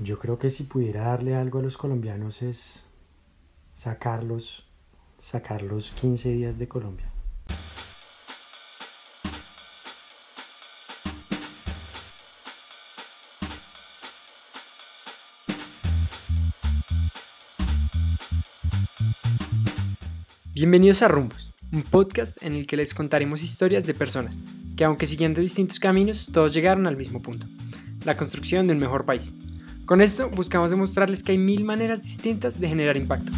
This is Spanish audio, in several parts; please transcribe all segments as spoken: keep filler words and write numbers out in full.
Yo creo que si pudiera darle algo a los colombianos es sacarlos, sacarlos quince días de Colombia. Bienvenidos a Rumbos, un podcast en el que les contaremos historias de personas que, aunque siguiendo distintos caminos, todos llegaron al mismo punto: la construcción de un mejor país. Con esto buscamos demostrarles que hay mil maneras distintas de generar impacto.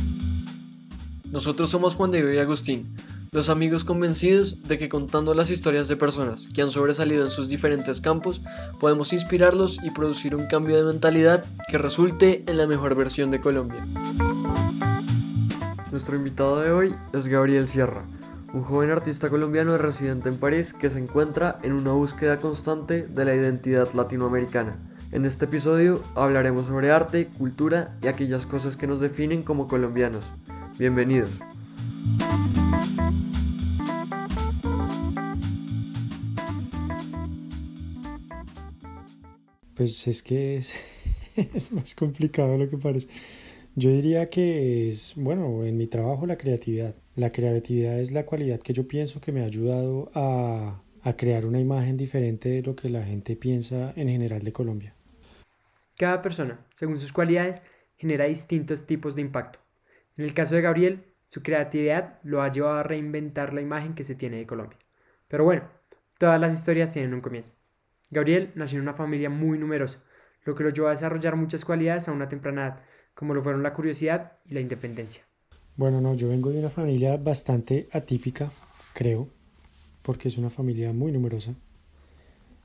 Nosotros somos Juan Diego y Agustín, los amigos convencidos de que contando las historias de personas que han sobresalido en sus diferentes campos, podemos inspirarlos y producir un cambio de mentalidad que resulte en la mejor versión de Colombia. Nuestro invitado de hoy es Gabriel Sierra, un joven artista colombiano residente en París que se encuentra en una búsqueda constante de la identidad latinoamericana. En este episodio hablaremos sobre arte, cultura y aquellas cosas que nos definen como colombianos. Bienvenidos. Pues es que es, es más complicado de lo que parece. Yo diría que es, bueno, en mi trabajo la creatividad. La creatividad es la cualidad que yo pienso que me ha ayudado a, a crear una imagen diferente de lo que la gente piensa en general de Colombia. Cada persona, según sus cualidades, genera distintos tipos de impacto. En el caso de Gabriel, su creatividad lo ha llevado a reinventar la imagen que se tiene de Colombia. Pero bueno, todas las historias tienen un comienzo. Gabriel nació en una familia muy numerosa, lo que lo llevó a desarrollar muchas cualidades a una temprana edad, como lo fueron la curiosidad y la independencia. Bueno, no, yo vengo de una familia bastante atípica, creo, porque es una familia muy numerosa.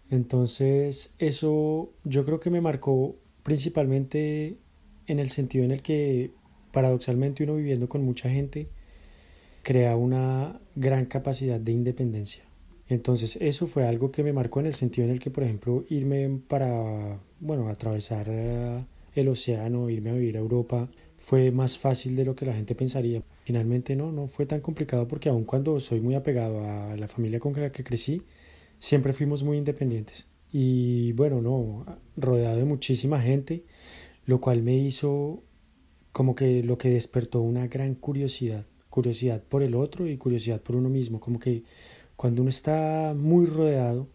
Entonces, eso yo creo que me marcó principalmente en el sentido en el que, paradoxalmente, uno viviendo con mucha gente crea una gran capacidad de independencia. Entonces, eso fue algo que me marcó en el sentido en el que, por ejemplo, irme para, bueno, atravesar el océano, irme a vivir a Europa, fue más fácil de lo que la gente pensaría. Finalmente no, no fue tan complicado porque aun cuando soy muy apegado a la familia con la que crecí, siempre fuimos muy independientes. Y bueno, no, rodeado de muchísima gente, lo cual me hizo como que lo que despertó una gran curiosidad, curiosidad por el otro y curiosidad por uno mismo, como que cuando uno está muy rodeado,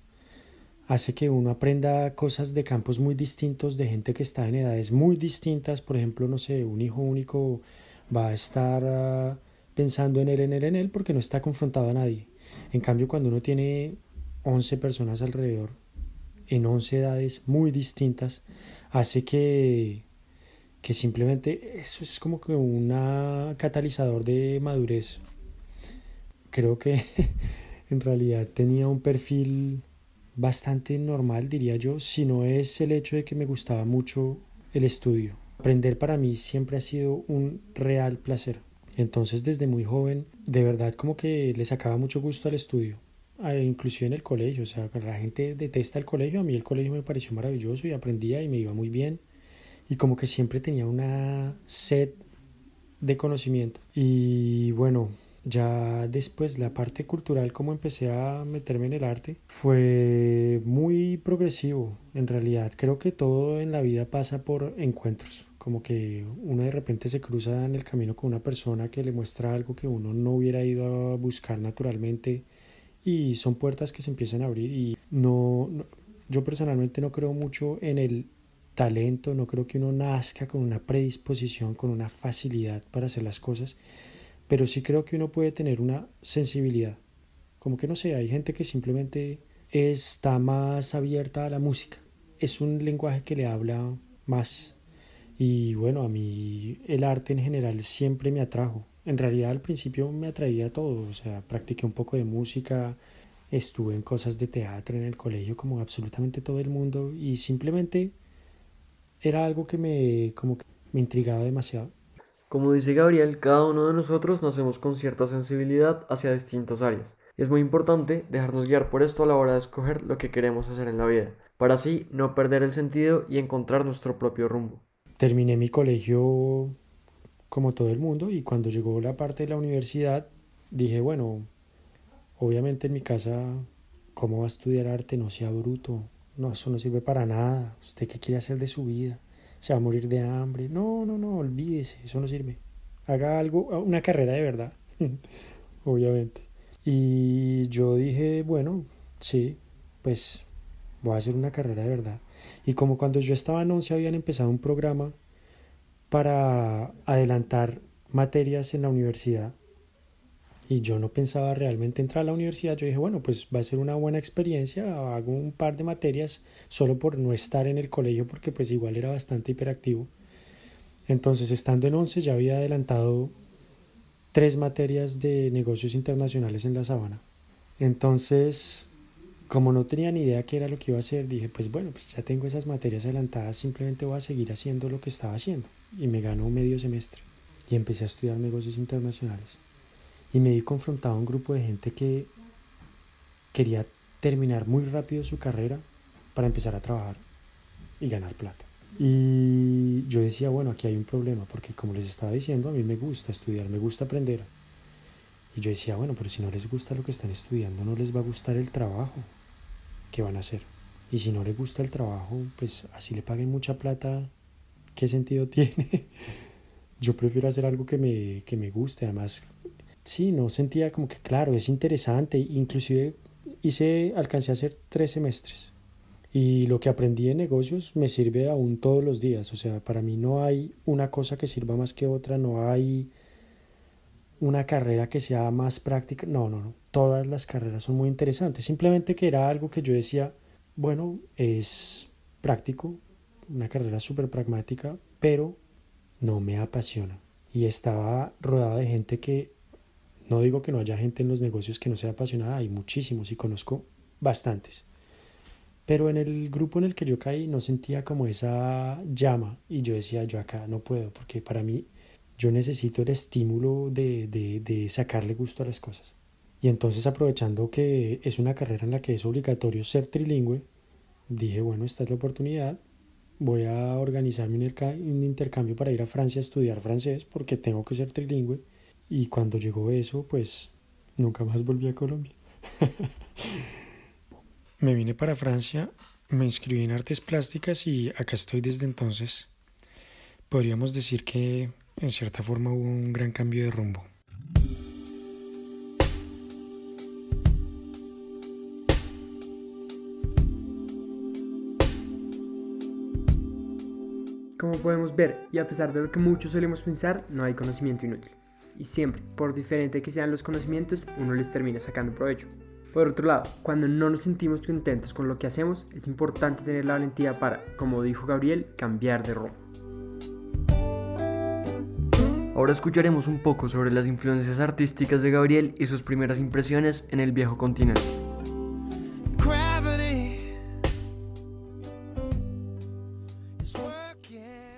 hace que uno aprenda cosas de campos muy distintos, de gente que está en edades muy distintas. Por ejemplo, no sé, un hijo único va a estar pensando en él, en él, en él, porque no está confrontado a nadie. En cambio, cuando uno tiene once personas alrededor, en once edades muy distintas, hace que, que simplemente eso es como que un catalizador de madurez. Creo que en realidad tenía un perfil bastante normal, diría yo, si no es el hecho de que me gustaba mucho el estudio. Aprender para mí siempre ha sido un real placer. Entonces, desde muy joven, de verdad como que le sacaba mucho gusto al estudio, inclusive en el colegio. O sea, la gente detesta el colegio, a mí el colegio me pareció maravilloso y aprendía y me iba muy bien. Y como que siempre tenía una sed de conocimiento. Y bueno, ya después la parte cultural, como empecé a meterme en el arte, fue muy progresivo. En realidad creo que todo en la vida pasa por encuentros, como que uno de repente se cruza en el camino con una persona que le muestra algo que uno no hubiera ido a buscar naturalmente, y son puertas que se empiezan a abrir. Y no, no yo personalmente no creo mucho en el talento, no creo que uno nazca con una predisposición, con una facilidad para hacer las cosas, pero sí creo que uno puede tener una sensibilidad. Como que no sé, hay gente que simplemente está más abierta a la música. Es un lenguaje que le habla más. Y bueno, a mí el arte en general siempre me atrajo. En realidad al principio me atraía todo. O sea, practiqué un poco de música, estuve en cosas de teatro en el colegio como absolutamente todo el mundo. Y simplemente era algo que me, como que me intrigaba demasiado. Como dice Gabriel, cada uno de nosotros nacemos con cierta sensibilidad hacia distintas áreas. Es muy importante dejarnos guiar por esto a la hora de escoger lo que queremos hacer en la vida, para así no perder el sentido y encontrar nuestro propio rumbo. Terminé mi colegio como todo el mundo, y cuando llegó la parte de la universidad dije, bueno, obviamente en mi casa, ¿cómo va a estudiar arte? No sea bruto, no, eso no sirve para nada. ¿Usted qué quiere hacer de su vida? se va a morir de hambre. No, no, no, olvídese, eso no sirve. Haga algo, una carrera de verdad, obviamente. Y yo dije, bueno, sí, pues voy a hacer una carrera de verdad. Y como cuando yo estaba en once habían empezado un programa para adelantar materias en la universidad y yo no pensaba realmente entrar a la universidad, yo dije, bueno, pues va a ser una buena experiencia, hago un par de materias solo por no estar en el colegio porque pues igual era bastante hiperactivo. Entonces, estando en once ya había adelantado tres materias de negocios internacionales en la Sabana. Entonces, como no tenía ni idea qué era lo que iba a hacer, dije, pues bueno, pues ya tengo esas materias adelantadas, simplemente voy a seguir haciendo lo que estaba haciendo. Y me ganó medio semestre y empecé a estudiar negocios internacionales. Y me vi confrontado a un grupo de gente que quería terminar muy rápido su carrera para empezar a trabajar y ganar plata. Y yo decía, bueno, aquí hay un problema, porque como les estaba diciendo, a mí me gusta estudiar, me gusta aprender. Y yo decía, bueno, pero si no les gusta lo que están estudiando, no les va a gustar el trabajo que van a hacer. Y si no les gusta el trabajo, pues así le paguen mucha plata, ¿qué sentido tiene? Yo prefiero hacer algo que me, que me guste. Además, sí, no sentía como que, claro, es interesante. Inclusive hice, alcancé a hacer tres semestres. Y lo que aprendí en negocios me sirve aún todos los días. O sea, para mí no hay una cosa que sirva más que otra, no hay una carrera que sea más práctica. No, no, no. Todas las carreras son muy interesantes. Simplemente que era algo que yo decía, bueno, es práctico, una carrera súper pragmática, pero no me apasiona. Y estaba rodeado de gente que, no digo que no haya gente en los negocios que no sea apasionada, hay muchísimos y conozco bastantes. Pero en el grupo en el que yo caí no sentía como esa llama y yo decía, yo acá no puedo, porque para mí yo necesito el estímulo de, de, de sacarle gusto a las cosas. Y entonces, aprovechando que es una carrera en la que es obligatorio ser trilingüe, dije, bueno, esta es la oportunidad, voy a organizarme un intercambio para ir a Francia a estudiar francés porque tengo que ser trilingüe. Y cuando llegó eso, pues nunca más volví a Colombia. Me vine para Francia, me inscribí en artes plásticas y acá estoy desde entonces. Podríamos decir que en cierta forma hubo un gran cambio de rumbo. Como podemos ver, y a pesar de lo que muchos solemos pensar, no hay conocimiento inútil. Y siempre, por diferente que sean los conocimientos, uno les termina sacando provecho. Por otro lado, cuando no nos sentimos contentos con lo que hacemos, es importante tener la valentía para, como dijo Gabriel, cambiar de rumbo. Ahora escucharemos un poco sobre las influencias artísticas de Gabriel y sus primeras impresiones en el viejo continente.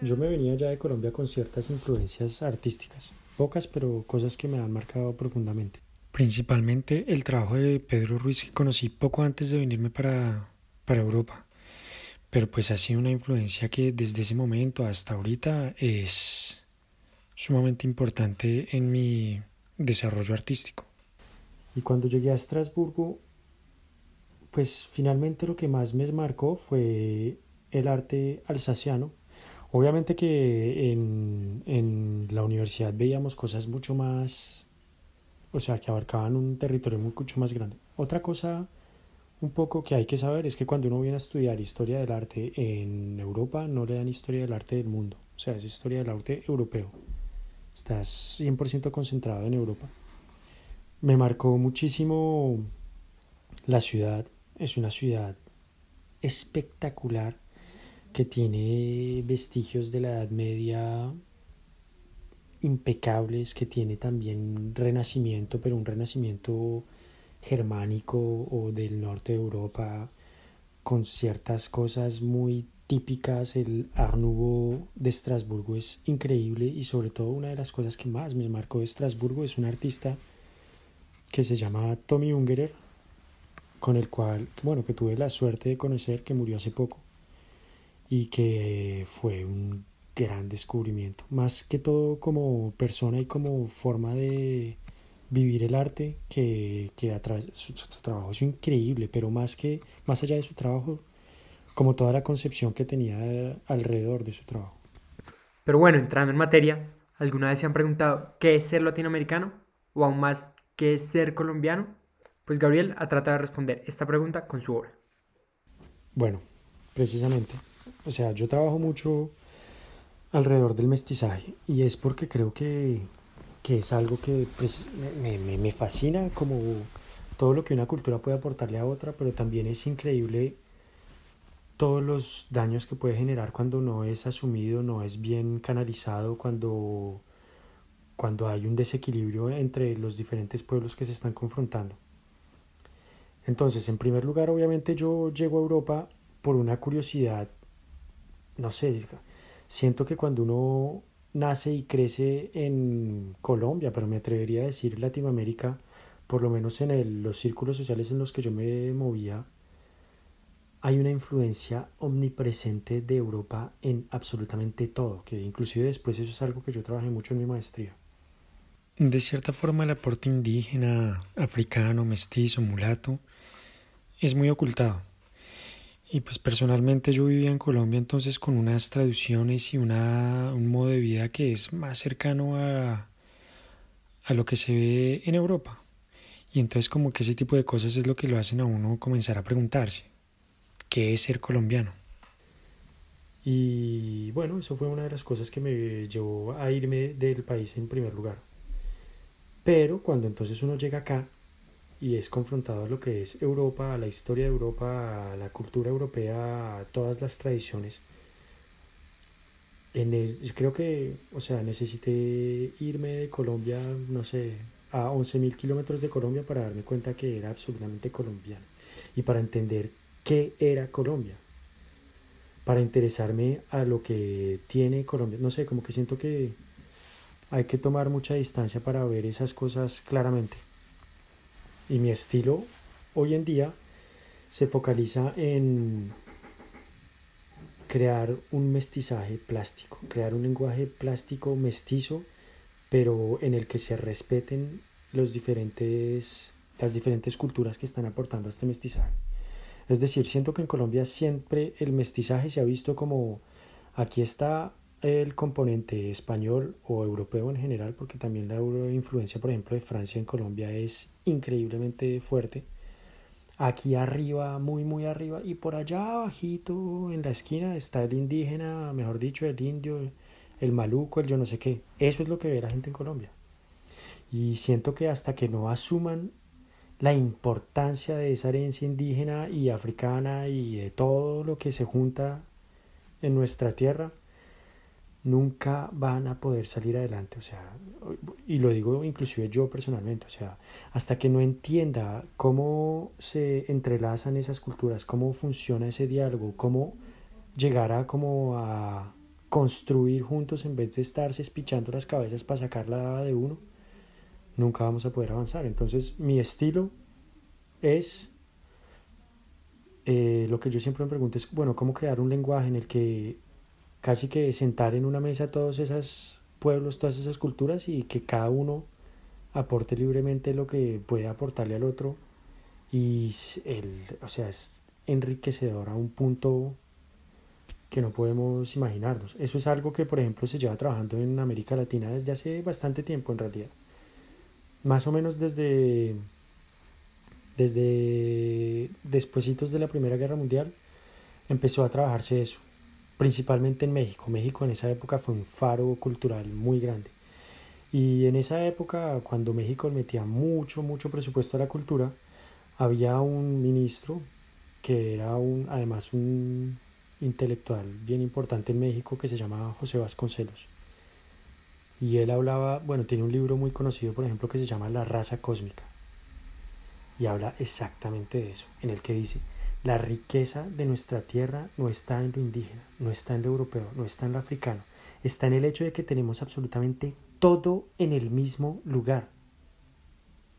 Yo me venía ya de Colombia con ciertas influencias artísticas, pocas pero cosas que me han marcado profundamente. Principalmente el trabajo de Pedro Ruiz, que conocí poco antes de venirme para, para Europa, pero pues ha sido una influencia que desde ese momento hasta ahorita es sumamente importante en mi desarrollo artístico. Y cuando llegué a Estrasburgo, pues finalmente lo que más me marcó fue el arte alsaciano. Obviamente que en, en la universidad veíamos cosas mucho más, o sea, que abarcaban un territorio mucho más grande. Otra cosa un poco que hay que saber es que cuando uno viene a estudiar historia del arte en Europa, no le dan historia del arte del mundo. O sea, es historia del arte europeo. Estás cien por ciento concentrado en Europa. Me marcó muchísimo la ciudad. Es una ciudad espectacular que tiene vestigios de la Edad Media impecables, que tiene también renacimiento, pero un renacimiento germánico o del norte de Europa, con ciertas cosas muy típicas. El Art Nouveau de Estrasburgo es increíble y sobre todo una de las cosas que más me marcó de Estrasburgo es un artista que se llama Tommy Ungerer, con el cual, bueno, que tuve la suerte de conocer, que murió hace poco y que fue un gran descubrimiento, más que todo como persona y como forma de vivir el arte, que, que a través su, su trabajo es increíble, pero más que más allá de su trabajo, como toda la concepción que tenía alrededor de su trabajo. Pero bueno, entrando en materia, ¿alguna vez se han preguntado qué es ser latinoamericano? O aún más, ¿qué es ser colombiano? Pues Gabriel ha tratado de responder esta pregunta con su obra. Bueno, precisamente. O sea, yo trabajo mucho alrededor del mestizaje y es porque creo que, que es algo que pues, me, me, me fascina, como todo lo que una cultura puede aportarle a otra, pero también es increíble todos los daños que puede generar cuando no es asumido, no es bien canalizado, cuando, cuando hay un desequilibrio entre los diferentes pueblos que se están confrontando. Entonces, en primer lugar, obviamente yo llego a Europa por una curiosidad, no sé, siento que cuando uno nace y crece en Colombia, pero me atrevería a decir Latinoamérica, por lo menos en el, los círculos sociales en los que yo me movía, hay una influencia omnipresente de Europa en absolutamente todo, que inclusive después eso es algo que yo trabajé mucho en mi maestría. De cierta forma el aporte indígena, africano, mestizo, mulato, es muy ocultado. Y pues personalmente yo vivía en Colombia entonces con unas traducciones y una, un modo de vida que es más cercano a, a lo que se ve en Europa. Y entonces como que ese tipo de cosas es lo que lo hacen a uno comenzar a preguntarse, ¿qué es ser colombiano? Y bueno, eso fue una de las cosas que me llevó a irme del país en primer lugar. Pero cuando entonces uno llega acá, y es confrontado a lo que es Europa, a la historia de Europa, a la cultura europea, a todas las tradiciones. En el, yo creo que, o sea, necesité irme de Colombia, no sé, a once mil kilómetros de Colombia para darme cuenta que era absolutamente colombiano y para entender qué era Colombia, para interesarme a lo que tiene Colombia. No sé, como que siento que hay que tomar mucha distancia para ver esas cosas claramente. Y mi estilo hoy en día se focaliza en crear un mestizaje plástico, crear un lenguaje plástico mestizo, pero en el que se respeten los diferentes, las diferentes culturas que están aportando a este mestizaje. Es decir, siento que en Colombia siempre el mestizaje se ha visto como aquí está el componente español o europeo en general, porque también la influencia, por ejemplo, de Francia en Colombia es increíblemente fuerte. Aquí arriba, muy muy arriba, y por allá abajito en la esquina está el indígena, mejor dicho, el indio, el maluco, el yo no sé qué. Eso es lo que ve la gente en Colombia. Y siento que hasta que no asuman la importancia de esa herencia indígena y africana y de todo lo que se junta en nuestra tierra, nunca van a poder salir adelante, o sea, y lo digo inclusive yo personalmente, o sea, hasta que no entienda cómo se entrelazan esas culturas, cómo funciona ese diálogo, cómo llegar a, como a construir juntos en vez de estarse espichando las cabezas para sacarla de uno, nunca vamos a poder avanzar. Entonces mi estilo es, eh, lo que yo siempre me pregunto es, bueno, cómo crear un lenguaje en el que casi que sentar en una mesa todos esos pueblos, todas esas culturas y que cada uno aporte libremente lo que puede aportarle al otro y el, o sea, es enriquecedor a un punto que no podemos imaginarnos. Eso es algo que, por ejemplo, se lleva trabajando en América Latina desde hace bastante tiempo en realidad. Más o menos desde, desde despuesitos de la Primera Guerra Mundial empezó a trabajarse eso. Principalmente en México. México en esa época fue un faro cultural muy grande. Y en esa época, cuando México metía mucho, mucho presupuesto a la cultura, había un ministro que era un, además un intelectual bien importante en México que se llamaba José Vasconcelos. Y él hablaba, bueno, tiene un libro muy conocido, por ejemplo, que se llama La raza cósmica. Y habla exactamente de eso, en el que dice: la riqueza de nuestra tierra no está en lo indígena, no está en lo europeo, no está en lo africano. Está en el hecho de que tenemos absolutamente todo en el mismo lugar.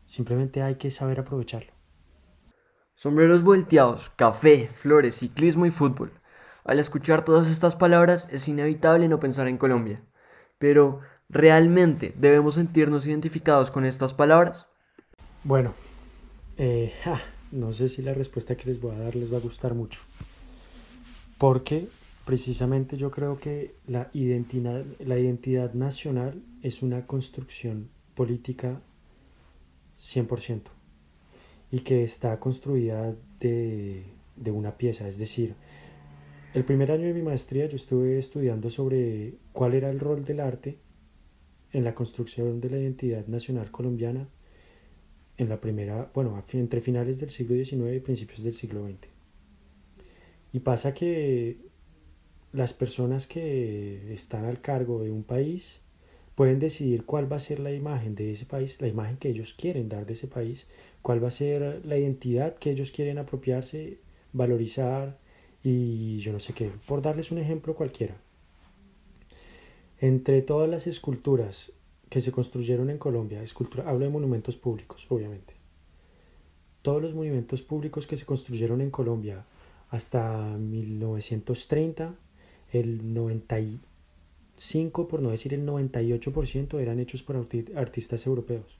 Simplemente hay que saber aprovecharlo. Sombreros volteados, café, flores, ciclismo y fútbol. Al escuchar todas estas palabras es inevitable no pensar en Colombia. Pero, ¿realmente debemos sentirnos identificados con estas palabras? Bueno, eh... Ja. No sé si la respuesta que les voy a dar les va a gustar mucho, porque Precisamente yo creo que la identidad, la identidad nacional es una construcción política cien por ciento y que está construida de, de una pieza. Es decir, el primer año de mi maestría yo estuve estudiando sobre cuál era el rol del arte en la construcción de la identidad nacional colombiana en la primera, bueno, entre finales del siglo diecinueve y principios del siglo veinte. Y pasa que las personas que están al cargo de un país pueden decidir cuál va a ser la imagen de ese país, la imagen que ellos quieren dar de ese país, cuál va a ser la identidad que ellos quieren apropiarse, valorizar y yo no sé qué, por darles un ejemplo cualquiera. Entre todas las esculturas que se construyeron en Colombia, escultura, hablo de monumentos públicos, obviamente. Todos los monumentos públicos que se construyeron en Colombia hasta mil novecientos treinta, el noventa y cinco, por no decir el noventa y ocho por ciento, eran hechos por artistas europeos.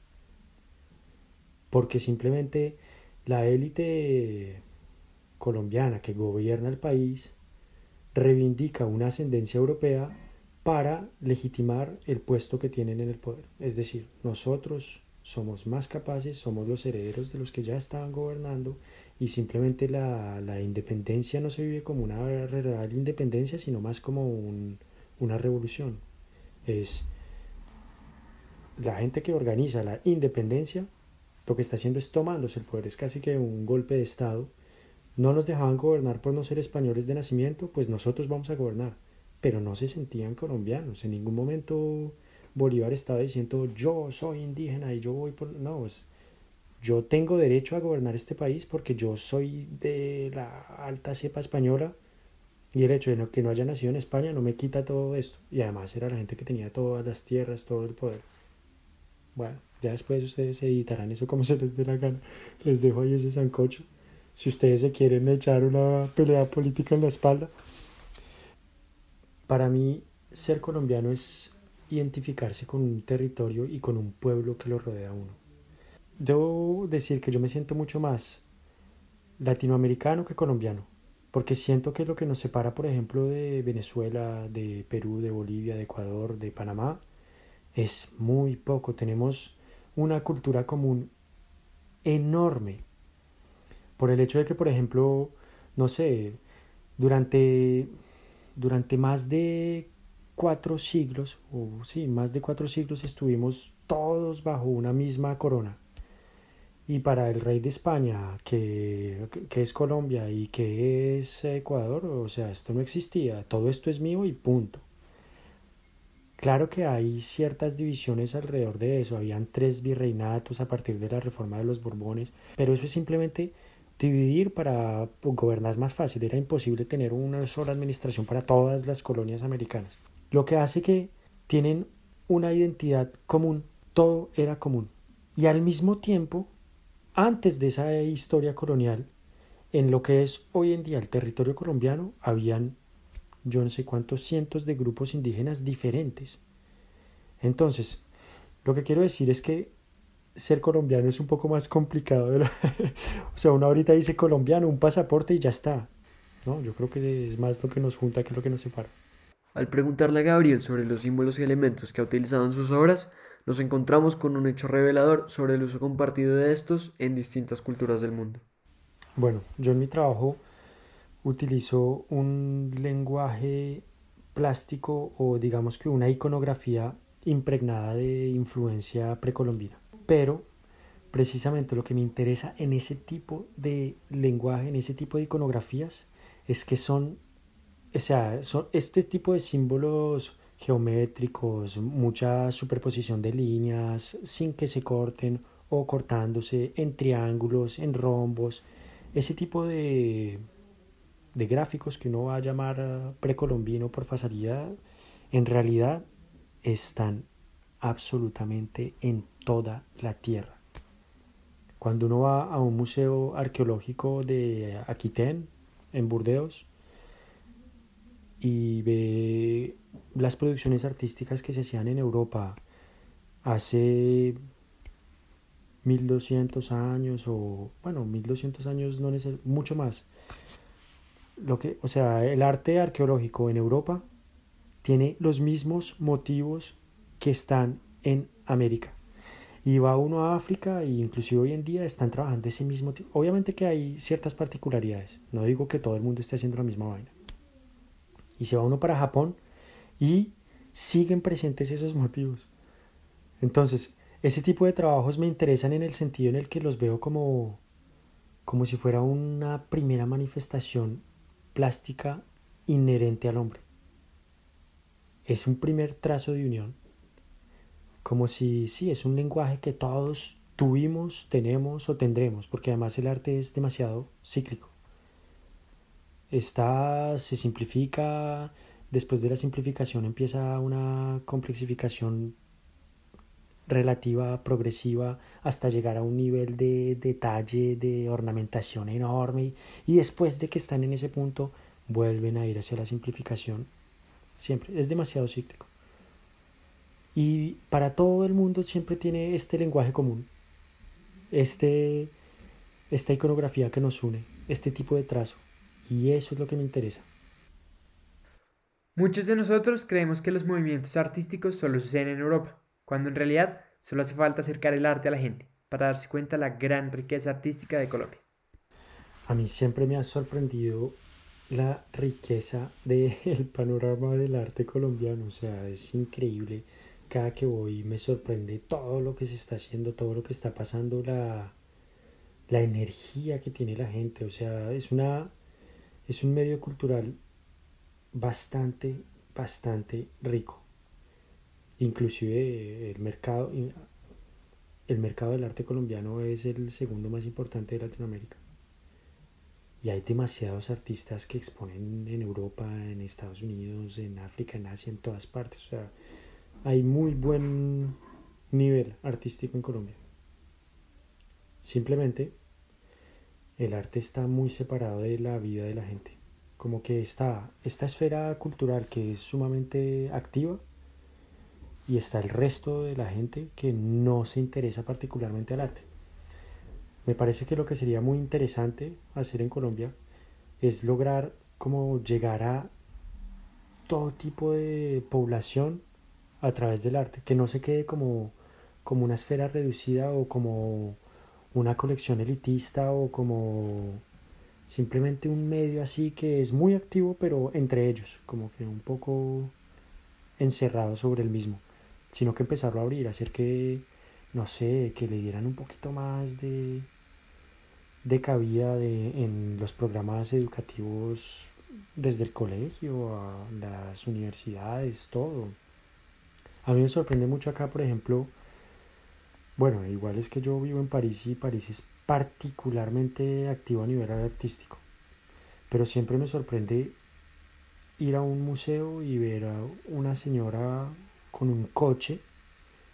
Porque simplemente la élite colombiana que gobierna el país reivindica una ascendencia europea para legitimar el puesto que tienen en el poder. Es decir, nosotros somos más capaces, somos los herederos de los que ya estaban gobernando y simplemente la, la independencia no se vive como una real independencia, sino más como un, una revolución. Es la gente que organiza la independencia, lo que está haciendo es tomándose el poder, es casi que un golpe de Estado. No nos dejaban gobernar por no ser españoles de nacimiento, pues nosotros vamos a gobernar. Pero no se sentían colombianos. En ningún momento Bolívar estaba diciendo yo soy indígena y yo voy por... No, es, yo tengo derecho a gobernar este país porque yo soy de la alta cepa española y el hecho de que no haya nacido en España no me quita todo esto. Y además era la gente que tenía todas las tierras, todo el poder. Bueno, ya después ustedes editarán eso como se les dé la gana. Les dejo ahí ese sancocho. Si ustedes se quieren echar una pelea política en la espalda. Para mí, ser colombiano es identificarse con un territorio y con un pueblo que lo rodea a uno. Debo decir que yo me siento mucho más latinoamericano que colombiano, porque siento que lo que nos separa, por ejemplo, de Venezuela, de Perú, de Bolivia, de Ecuador, de Panamá, es muy poco. Tenemos una cultura común enorme, por el hecho de que, por ejemplo, no sé, durante... Durante más de cuatro siglos, o sí, más de cuatro siglos estuvimos todos bajo una misma corona. Y para el rey de España, que, que es Colombia y que es Ecuador, o sea, esto no existía. Todo esto es mío y punto. Claro que hay ciertas divisiones alrededor de eso. Habían tres virreinatos a partir de la reforma de los Borbones, pero eso es simplemente... dividir para gobernar más fácil. Era imposible tener una sola administración para todas las colonias americanas, lo que hace que tienen una identidad común. Todo era común y al mismo tiempo, antes de esa historia colonial, en lo que es hoy en día el territorio colombiano, habían yo no sé cuántos cientos de grupos indígenas diferentes. Entonces, lo que quiero decir es que ser colombiano es un poco más complicado de lo... O sea, uno ahorita dice colombiano, un pasaporte y ya está, ¿no? Yo creo que es más lo que nos junta que lo que nos separa. Al preguntarle a Gabriel sobre los símbolos y elementos que ha utilizado en sus obras, nos encontramos con un hecho revelador sobre el uso compartido de estos en distintas culturas del mundo. Bueno, yo en mi trabajo utilizo un lenguaje plástico o digamos que una iconografía impregnada de influencia precolombina. Pero precisamente lo que me interesa en ese tipo de lenguaje, en ese tipo de iconografías, es que son, o sea, son este tipo de símbolos geométricos, mucha superposición de líneas sin que se corten o cortándose, en triángulos, en rombos, ese tipo de, de gráficos que uno va a llamar precolombino por facilidad, en realidad están absolutamente en toda la tierra. Cuando uno va a un museo arqueológico de Aquitaine, en Burdeos, y ve las producciones artísticas que se hacían en Europa hace mil doscientos años, o bueno, mil doscientos años no es mucho más, lo que, o sea, el arte arqueológico en Europa tiene los mismos motivos que están en América. Y va uno a África e inclusive hoy en día están trabajando ese mismo tipo. Obviamente que hay ciertas particularidades. No digo que todo el mundo esté haciendo la misma vaina. Y se va uno para Japón y siguen presentes esos motivos. Entonces, ese tipo de trabajos me interesan en el sentido en el que los veo como, como si fuera una primera manifestación plástica inherente al hombre. Es un primer trazo de unión. Como si, sí, es un lenguaje que todos tuvimos, tenemos o tendremos, porque además el arte es demasiado cíclico. Está, se simplifica, después de la simplificación empieza una complexificación relativa, progresiva, hasta llegar a un nivel de detalle, de ornamentación enorme, y después de que están en ese punto, vuelven a ir hacia la simplificación. Siempre, es demasiado cíclico. Y para todo el mundo siempre tiene este lenguaje común, este, esta iconografía que nos une, este tipo de trazo. Y eso es lo que me interesa. Muchos de nosotros creemos que los movimientos artísticos solo suceden en Europa, cuando en realidad solo hace falta acercar el arte a la gente para darse cuenta de la gran riqueza artística de Colombia. A mí siempre me ha sorprendido la riqueza del panorama del arte colombiano. O sea, es increíble. Cada que voy me sorprende todo lo que se está haciendo, todo lo que está pasando, la, la energía que tiene la gente. O sea, es, una, es un medio cultural bastante, bastante rico. Inclusive el mercado, el mercado del arte colombiano es el segundo más importante de Latinoamérica. Y hay demasiados artistas que exponen en Europa, en Estados Unidos, en África, en Asia, en todas partes. O sea, hay muy buen nivel artístico en Colombia. Simplemente, el arte está muy separado de la vida de la gente. Como que está esta esfera cultural que es sumamente activa y está el resto de la gente que no se interesa particularmente al arte. Me parece que lo que sería muy interesante hacer en Colombia es lograr como llegar a todo tipo de población a través del arte, que no se quede como, como una esfera reducida o como una colección elitista o como simplemente un medio así que es muy activo, pero entre ellos, como que un poco encerrado sobre el mismo, sino que empezarlo a abrir, hacer que, no sé, que le dieran un poquito más de, de cabida de, en los programas educativos desde el colegio, a las universidades, todo. A mí me sorprende mucho acá, por ejemplo, bueno, igual es que yo vivo en París y París es particularmente activo a nivel artístico, pero siempre me sorprende ir a un museo y ver a una señora con un coche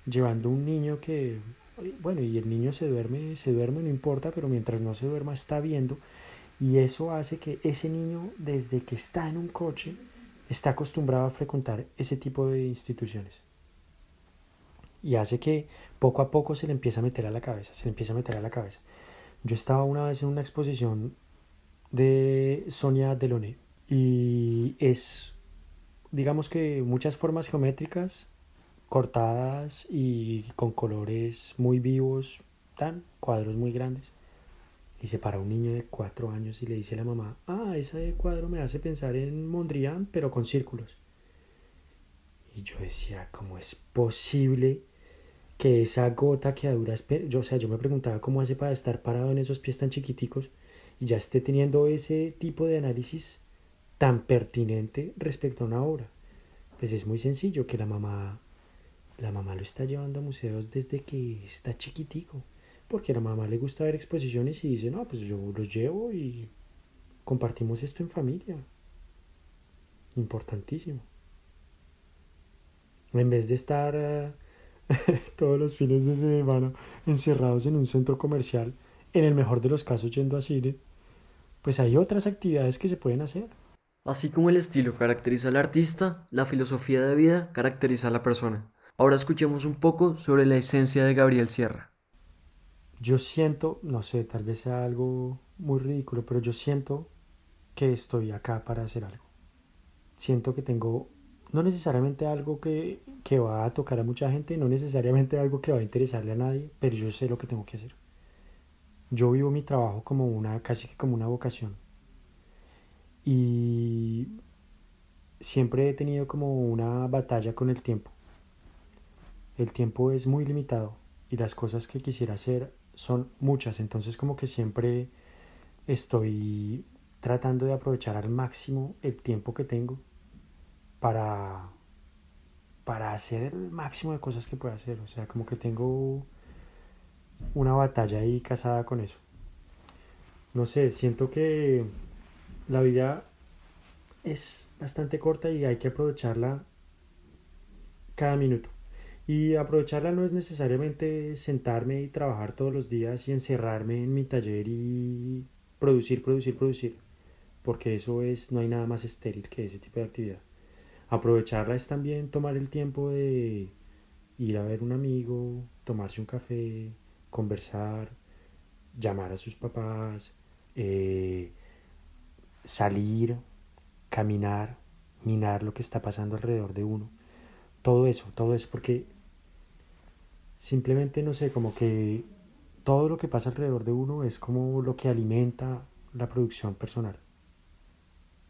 llevando un niño que, bueno, y el niño se duerme, se duerme, no importa, pero mientras no se duerma está viendo, y eso hace que ese niño, desde que está en un coche, está acostumbrado a frecuentar ese tipo de instituciones. Y hace que poco a poco se le empieza a meter a la cabeza, se le empieza a meter a la cabeza. Yo estaba una vez en una exposición de Sonia Delaunay y es, digamos que muchas formas geométricas cortadas y con colores muy vivos, tan cuadros muy grandes. Y se para un niño de cuatro años y le dice a la mamá, ah, ese cuadro me hace pensar en Mondrian, pero con círculos. Y yo decía, ¿cómo es posible que esa gota que a duras penas, yo, o sea, yo me preguntaba cómo hace para estar parado en esos pies tan chiquiticos y ya esté teniendo ese tipo de análisis tan pertinente respecto a una obra? Pues es muy sencillo, que la mamá, la mamá lo está llevando a museos desde que está chiquitico, porque a la mamá le gusta ver exposiciones y dice, no, pues yo los llevo y compartimos esto en familia. Importantísimo. En vez de estar todos los fines de semana encerrados en un centro comercial, en el mejor de los casos yendo a cine, pues hay otras actividades que se pueden hacer. Así como el estilo caracteriza al artista, la filosofía de vida caracteriza a la persona. Ahora escuchemos un poco sobre la esencia de Gabriel Sierra. Yo siento, no sé, tal vez sea algo muy ridículo, pero yo siento que estoy acá para hacer algo. Siento que tengo, no necesariamente algo que, que va a tocar a mucha gente, no necesariamente algo que va a interesarle a nadie, pero yo sé lo que tengo que hacer. Yo vivo mi trabajo como una, casi que como una vocación. Y siempre he tenido como una batalla con el tiempo. El tiempo es muy limitado y las cosas que quisiera hacer son muchas, entonces como que siempre estoy tratando de aprovechar al máximo el tiempo que tengo para, para hacer el máximo de cosas que pueda hacer. O sea, como que tengo una batalla ahí casada con eso. No sé, siento que la vida es bastante corta y hay que aprovecharla cada minuto. Y aprovecharla no es necesariamente sentarme y trabajar todos los días y encerrarme en mi taller y producir, producir, producir. Porque eso es, no hay nada más estéril que ese tipo de actividad. Aprovecharla es también tomar el tiempo de ir a ver un amigo, tomarse un café, conversar, llamar a sus papás, eh, salir, caminar, mirar lo que está pasando alrededor de uno. Todo eso, todo eso, porque simplemente, no sé, como que todo lo que pasa alrededor de uno es como lo que alimenta la producción personal.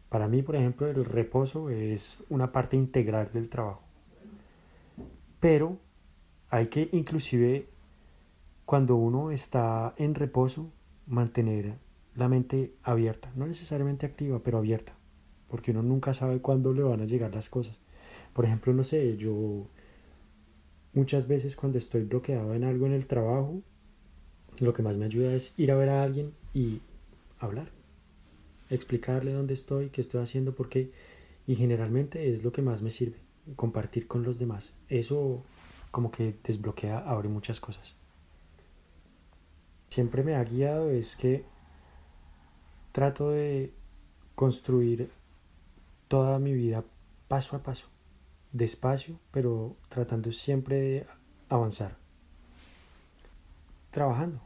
Para mí, por ejemplo, el reposo es una parte integral del trabajo. Pero hay que, inclusive, cuando uno está en reposo, mantener la mente abierta. No necesariamente activa, pero abierta, porque uno nunca sabe cuándo le van a llegar las cosas. Por ejemplo, no sé, yo muchas veces cuando estoy bloqueado en algo en el trabajo, lo que más me ayuda es ir a ver a alguien y hablar, explicarle dónde estoy, qué estoy haciendo, por qué, y generalmente es lo que más me sirve, compartir con los demás. Eso como que desbloquea, abre muchas cosas. Siempre me ha guiado es que trato de construir toda mi vida paso a paso, despacio, pero tratando siempre de avanzar. Trabajando,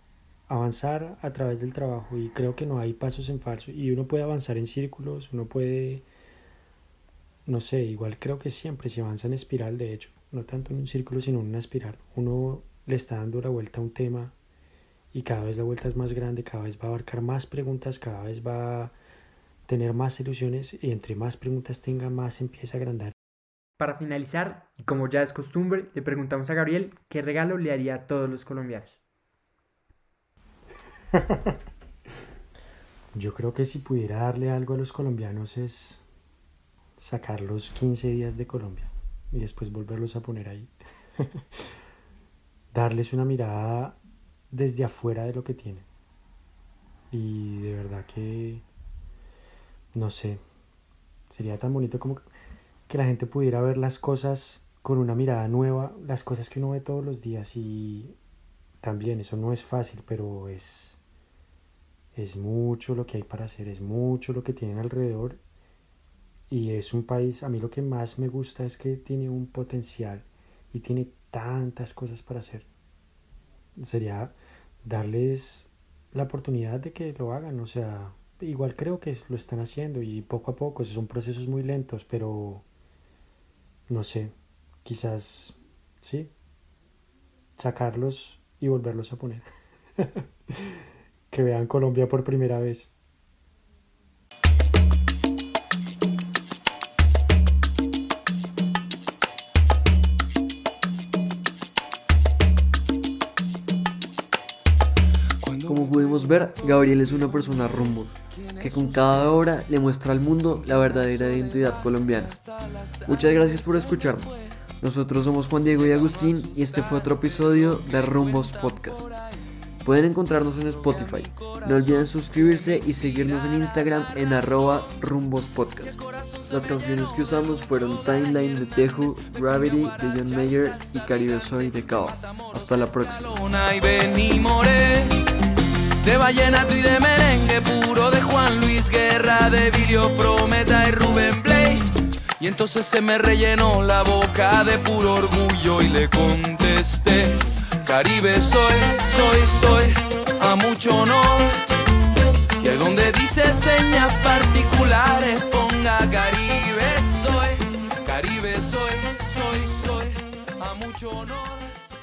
avanzar a través del trabajo, y creo que no hay pasos en falso, y uno puede avanzar en círculos, uno puede, no sé, igual creo que siempre se avanza en espiral, de hecho, no tanto en un círculo sino en una espiral. Uno le está dando la vuelta a un tema y cada vez la vuelta es más grande, cada vez va a abarcar más preguntas, cada vez va a tener más ilusiones, y entre más preguntas tenga, más empieza a agrandar. Para finalizar, y como ya es costumbre, le preguntamos a Gabriel qué regalo le haría a todos los colombianos. Yo creo que si pudiera darle algo a los colombianos es sacar los quince días de Colombia y después volverlos a poner ahí. Darles una mirada desde afuera de lo que tienen. Y de verdad que no sé, sería tan bonito como que la gente pudiera ver las cosas con una mirada nueva, las cosas que uno ve todos los días. Y también eso no es fácil, pero es, es mucho lo que hay para hacer, es mucho lo que tienen alrededor. Y es un país, a mí lo que más me gusta es que tiene un potencial y tiene tantas cosas para hacer. Sería darles la oportunidad de que lo hagan, o sea, igual creo que lo están haciendo y poco a poco, son procesos muy lentos, pero no sé, quizás sí, sacarlos y volverlos a poner. Que vean Colombia por primera vez. Como pudimos ver, Gabriel es una persona rumbo, que con cada obra le muestra al mundo la verdadera identidad colombiana. Muchas gracias por escucharnos. Nosotros somos Juan Diego y Agustín y este fue otro episodio de Rumbos Podcast. Pueden encontrarnos en Spotify. No olviden suscribirse y seguirnos en Instagram en arroba Rumbos Podcast. Las canciones que usamos fueron Timeline de Teju, Gravity de John Mayer y Caribe Soy de Kao. Hasta la próxima. De vallenato y de merengue puro de Juan Luis Guerra, de Vilio Prometa y Rubén Blades. Y entonces se me rellenó la boca de puro orgullo y le contesté: Caribe soy, soy, soy, a mucho honor. Y ahí donde dice señas particulares, ponga Caribe soy, Caribe soy, soy, soy, a mucho honor.